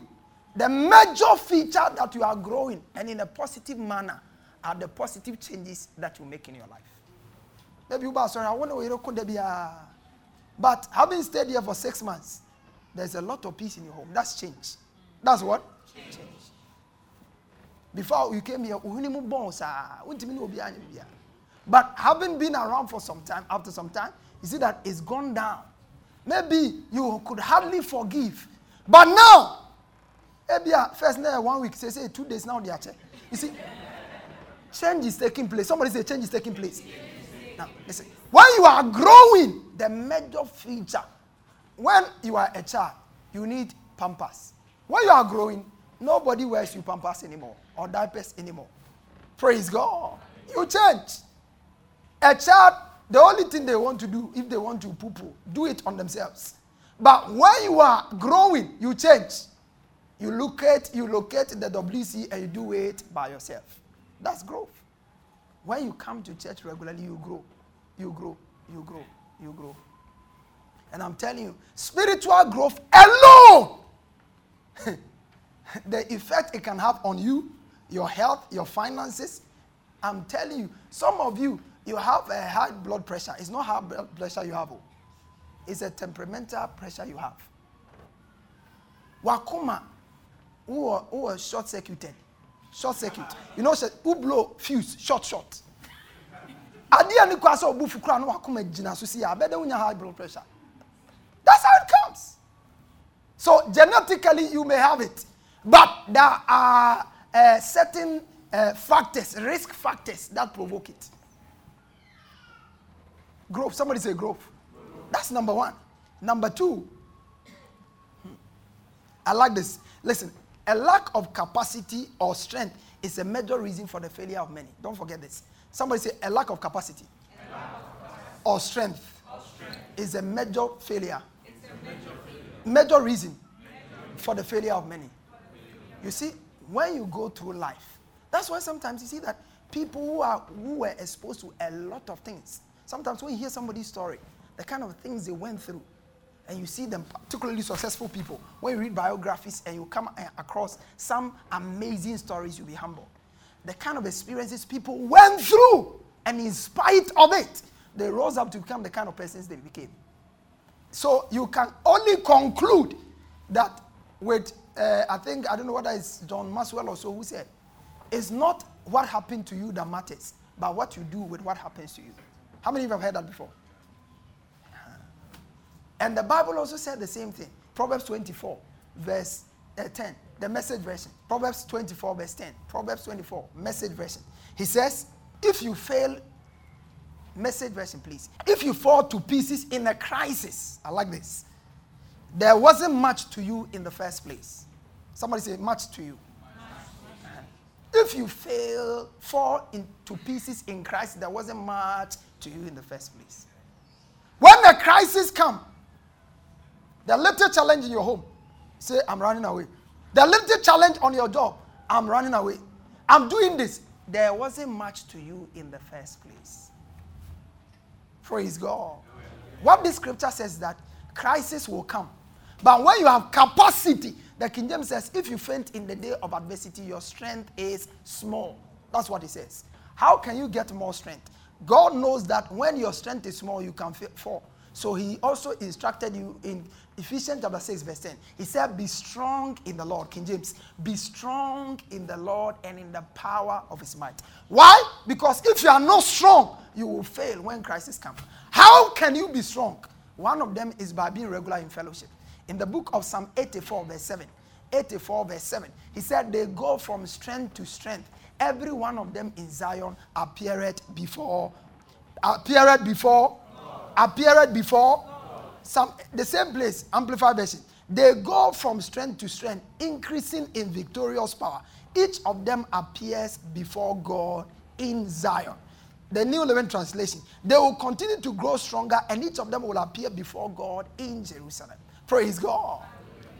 the major feature that you are growing and in a positive manner are the positive changes that you make in your life. Maybe you are sorry, I wonder where you could be. But having stayed here for six months, there's a lot of peace in your home. That's change. That's what? Change. change. Before you came here, but having been around for some time, after some time, you see that it's gone down. Maybe you could hardly forgive. But now, first night, one week, say, say, two days now, they are changed. You see, change is taking place. Somebody say, change is taking place. Now, listen, when you are growing, the major feature, when you are a child, you need pampers. When you are growing, nobody wears you pampers anymore or diapers anymore. Praise God. You change. A child, the only thing they want to do, if they want to poo-poo, do it on themselves. But when you are growing, you change. You locate, you locate the W C and you do it by yourself. That's growth. When you come to church regularly, you grow. You grow. You grow. You grow. And I'm telling you, spiritual growth alone, the effect it can have on you, your health, your finances. I'm telling you, some of you, you have a high blood pressure. It's not high blood pressure you have. It's a temperamental pressure you have. Wakuma, who are, who are short-circuited. Short-circuit. You know, who blow fuse, short, short. That's how it comes. So genetically, you may have it. But there are uh, certain uh, factors, risk factors that provoke it. Growth. Somebody say growth. That's number one. Number two. I like this. Listen, a lack of capacity or strength is a major reason for the failure of many. Don't forget this. Somebody say a lack of capacity, lack of capacity. Or, strength or strength is a major failure. It's a major failure. Major reason major. For the failure of many. You see, when you go through life, that's why sometimes you see that people who are who were exposed to a lot of things. Sometimes when you hear somebody's story, the kind of things they went through, and you see them, particularly successful people, when you read biographies and you come across some amazing stories, you'll be humbled. The kind of experiences people went through, and in spite of it, they rose up to become the kind of persons they became. So you can only conclude that with Uh, I think, I don't know whether it's John Maxwell or so who said, it's not what happened to you that matters, but what you do with what happens to you. How many of you have heard that before? And the Bible also said the same thing. Proverbs twenty-four, verse uh, ten, the Message version. Proverbs twenty-four, verse ten. Proverbs twenty-four, Message version. He says, if you fail, Message version, please. If you fall to pieces in a crisis, I like this. There wasn't much to you in the first place. Somebody say, much to you. If you fail, fall into pieces in Christ, there wasn't much to you in the first place. When the crisis comes, the little challenge in your home, say, I'm running away. The little challenge on your job, I'm running away. I'm doing this. There wasn't much to you in the first place. Praise God. What the scripture says that crisis will come. But when you have capacity, the King James says, if you faint in the day of adversity, your strength is small. That's what it says. How can you get more strength? God knows that when your strength is small, you can fall. So he also instructed you in Ephesians chapter six, verse ten. He said, be strong in the Lord. King James, be strong in the Lord and in the power of his might. Why? Because if you are not strong, you will fail when crisis comes. How can you be strong? One of them is by being regular in fellowship. In the book of Psalm eighty-four, verse seven, eighty-four, verse seven, he said, they go from strength to strength. Every one of them in Zion appeared before, appeared before, appeared before. Some, the same place, Amplified Version. They go from strength to strength, increasing in victorious power. Each of them appears before God in Zion. The New Living Translation. They will continue to grow stronger, and each of them will appear before God in Jerusalem. Praise God.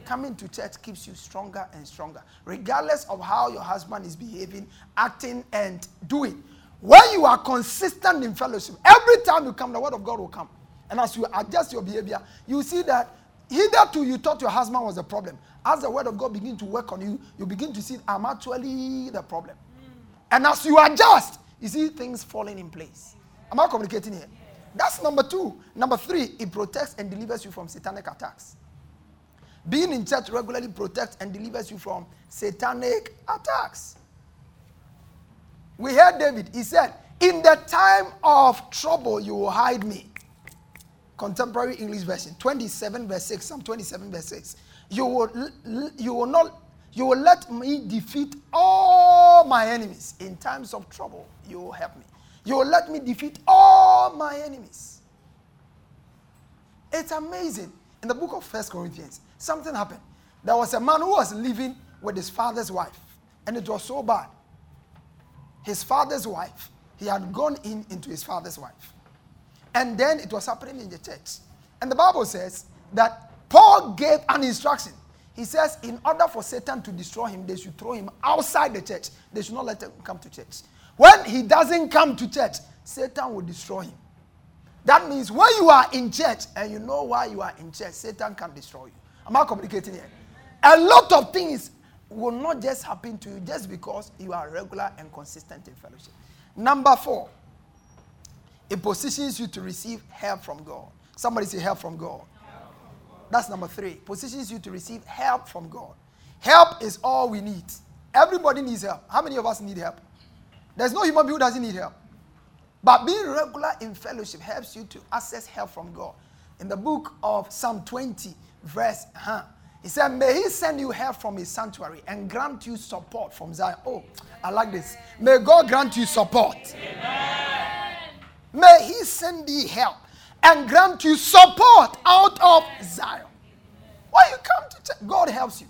Coming to church keeps you stronger and stronger. Regardless of how your husband is behaving, acting, and doing. When you are consistent in fellowship, every time you come, the word of God will come. And as you adjust your behavior, you see that hitherto you thought your husband was the problem. As the word of God begins to work on you, you begin to see, I'm actually the problem. Mm. And as you adjust, you see things falling in place. Am I communicating here? Yeah. That's number two. Number three, it protects and delivers you from satanic attacks. Being in church regularly protects and delivers you from satanic attacks. We heard David. He said, in the time of trouble, you will hide me. Contemporary English Version, twenty-seven verse six, Psalm twenty-seven verse six. You will, you will not, you will let me defeat all my enemies. In times of trouble, you will help me. You will let me defeat all my enemies. It's amazing. In the book of First Corinthians, something happened. There was a man who was living with his father's wife, and it was so bad. His father's wife, he had gone in into his father's wife. And then it was happening in the church. And the Bible says that Paul gave an instruction. He says, in order for Satan to destroy him, they should throw him outside the church. They should not let him come to church. When he doesn't come to church, Satan will destroy him. That means when you are in church and you know why you are in church, Satan can destroy you. Am I communicating here? A lot of things will not just happen to you just because you are regular and consistent in fellowship. Number four, it positions you to receive help from God. Somebody say help from God. Help from God. That's number three. Positions you to receive help from God. Help is all we need. Everybody needs help. How many of us need help? There's no human being who doesn't need help. But being regular in fellowship helps you to access help from God. In the book of Psalm twenty, verse huh? He said, may he send you help from his sanctuary and grant you support from Zion. Oh, I like this. May God grant you support. Amen. May he send thee help and grant you support out of Zion. When you come to church, God helps you.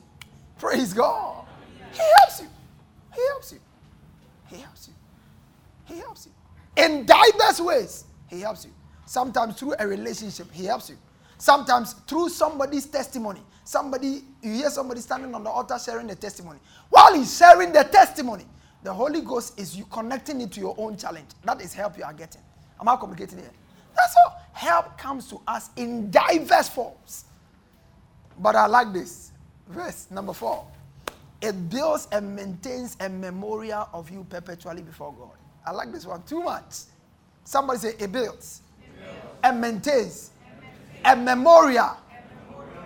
Praise God. He helps you. He helps you. He helps you. He helps you. In diverse ways, he helps you. Sometimes through a relationship, he helps you. Sometimes through somebody's testimony. Somebody, you hear somebody standing on the altar sharing the testimony. While he's sharing the testimony, the Holy Ghost is you connecting it to your own challenge. That is help you are getting. Am I communicating here? That's all. Help comes to us in diverse forms. But I like this. Verse number four. It builds and maintains a memorial of you perpetually before God. I like this one too much. Somebody say it builds, it builds. And maintains. A memorial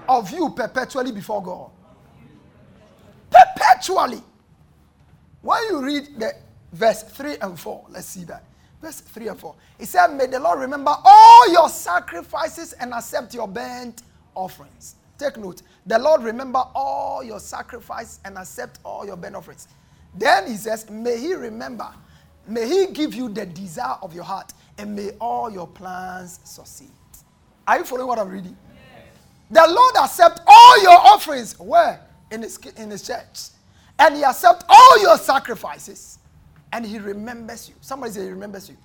of you perpetually before God. Perpetually. When you read the verse three and four, let's see that. Verse three and four. It said, may the Lord remember all your sacrifices and accept your burnt offerings. Take note. The Lord remember all your sacrifices and accept all your burnt offerings. Then he says, may he remember, may he give you the desire of your heart, and may all your plans succeed. Are you following what I'm reading? Yes. The Lord accept all your offerings. Where? In his, in his church. and he accepts all your sacrifices, and he remembers you. Somebody say he remembers you.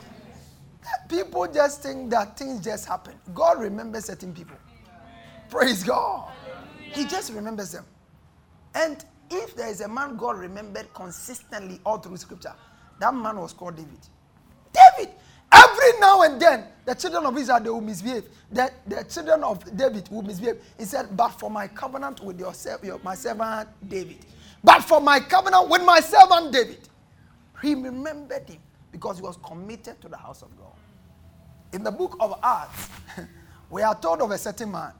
Amen. People just think that things just happen. God remembers certain people. Amen. Praise God. Hallelujah. He just remembers them. And if there is a man God remembered consistently all through Scripture, that man was called David. David. Every now and then, the children of Israel, they will misbehave. The, the children of David will misbehave. He said, but for my covenant with your, your, my servant David. But for my covenant with my servant David. He remembered him because he was committed to the house of God. In the book of Acts, we are told of a certain man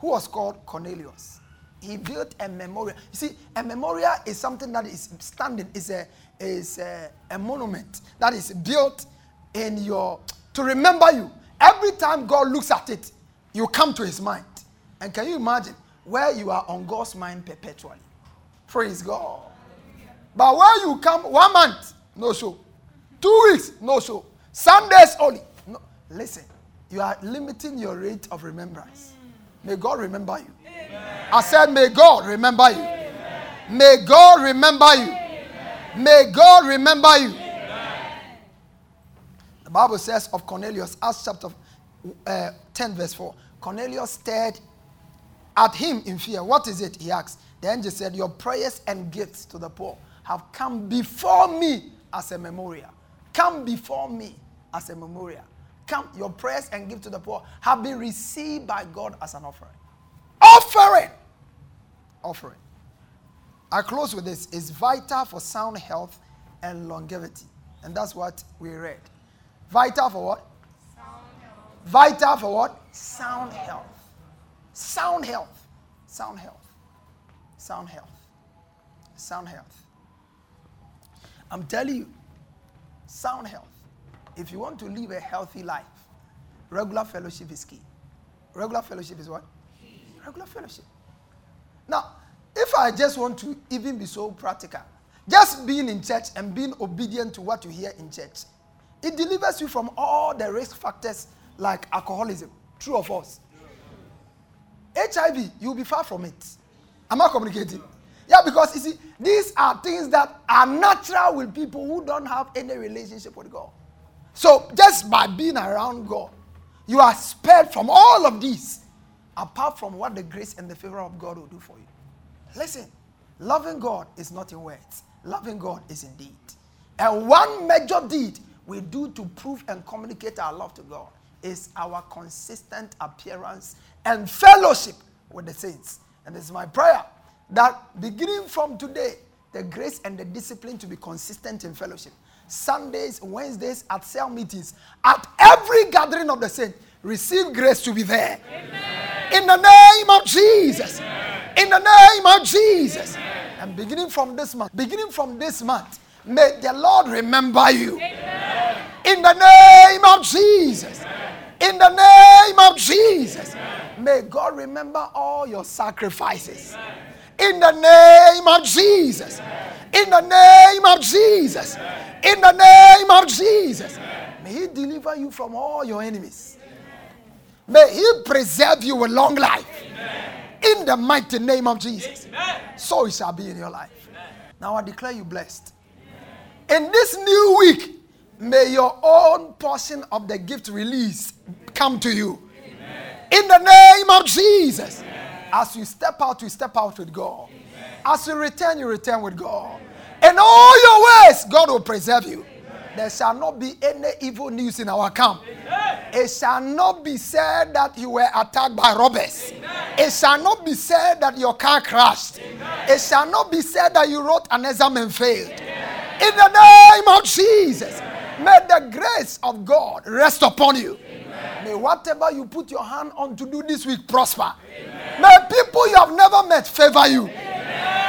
who was called Cornelius. He built a memorial. You see, a memorial is something that is standing, is a, is a, a monument that is built in your, to remember you. Every time God looks at it, you come to his mind. And can you imagine where you are on God's mind perpetually? Praise God. But where you come, one month, no show. Two weeks, no show. Sundays only. No. Listen, you are limiting your rate of remembrance. May God remember you. Amen. I said, may God remember you. Amen. May God remember you. Amen. May God remember you. Amen. The Bible says of Cornelius, Acts chapter uh, ten verse four, Cornelius stared at him in fear. What is it? He asked. The angel said, your prayers and gifts to the poor have come before me as a memorial. Come before me as a memorial. Come, your prayers and gifts to the poor have been received by God as an offering. Offering! Offering. I close with this. It's vital for sound health and longevity. And that's what we read. Vital for what? Sound health. Vital for what? Sound health. Sound health. Sound health. Sound health. Sound health. I'm telling you, sound health. If you want to live a healthy life, regular fellowship is key. Regular fellowship is what? Key. Regular fellowship. Now, if I just want to even be so practical, just being in church and being obedient to what you hear in church, it delivers you from all the risk factors like alcoholism. True or false? H I V, you'll be far from it. Am I communicating? Yeah, because you see, these are things that are natural with people who don't have any relationship with God. So just by being around God, you are spared from all of these, apart from what the grace and the favor of God will do for you. Listen, loving God is not in words. Loving God is in deed. And one major deed we do to prove and communicate our love to God is our consistent appearance and fellowship with the saints. And it's my prayer that beginning from today, the grace and the discipline to be consistent in fellowship. Sundays, Wednesdays, at cell meetings, at every gathering of the saints, receive grace to be there. Amen. In the name of Jesus. Amen. In the name of Jesus. Amen. And beginning from this month, beginning from this month, may the Lord remember you. Amen. In the name of Jesus. Amen. In the name of Jesus. Amen. May God remember all your sacrifices. Amen. In the name of Jesus. Amen. In the name of Jesus. Amen. In the name of Jesus. Amen. May he deliver you from all your enemies. Amen. May he preserve you a long life. Amen. In the mighty name of Jesus. Amen. So it shall be in your life. Amen. Now I declare you blessed. In this new week, may your own portion of the gift release come to you. Amen. In the name of Jesus. Amen. As you step out, you step out with God. Amen. As you return, you return with God. Amen. In all your ways, God will preserve you. Amen. There shall not be any evil news in our camp. Amen. It shall not be said that you were attacked by robbers. Amen. It shall not be said that your car crashed. Amen. It shall not be said that you wrote an exam and failed. Amen. In the name of Jesus, amen. May the grace of God rest upon you. Amen. May whatever you put your hand on to do this week prosper. Amen. May people you have never met favor you. Amen.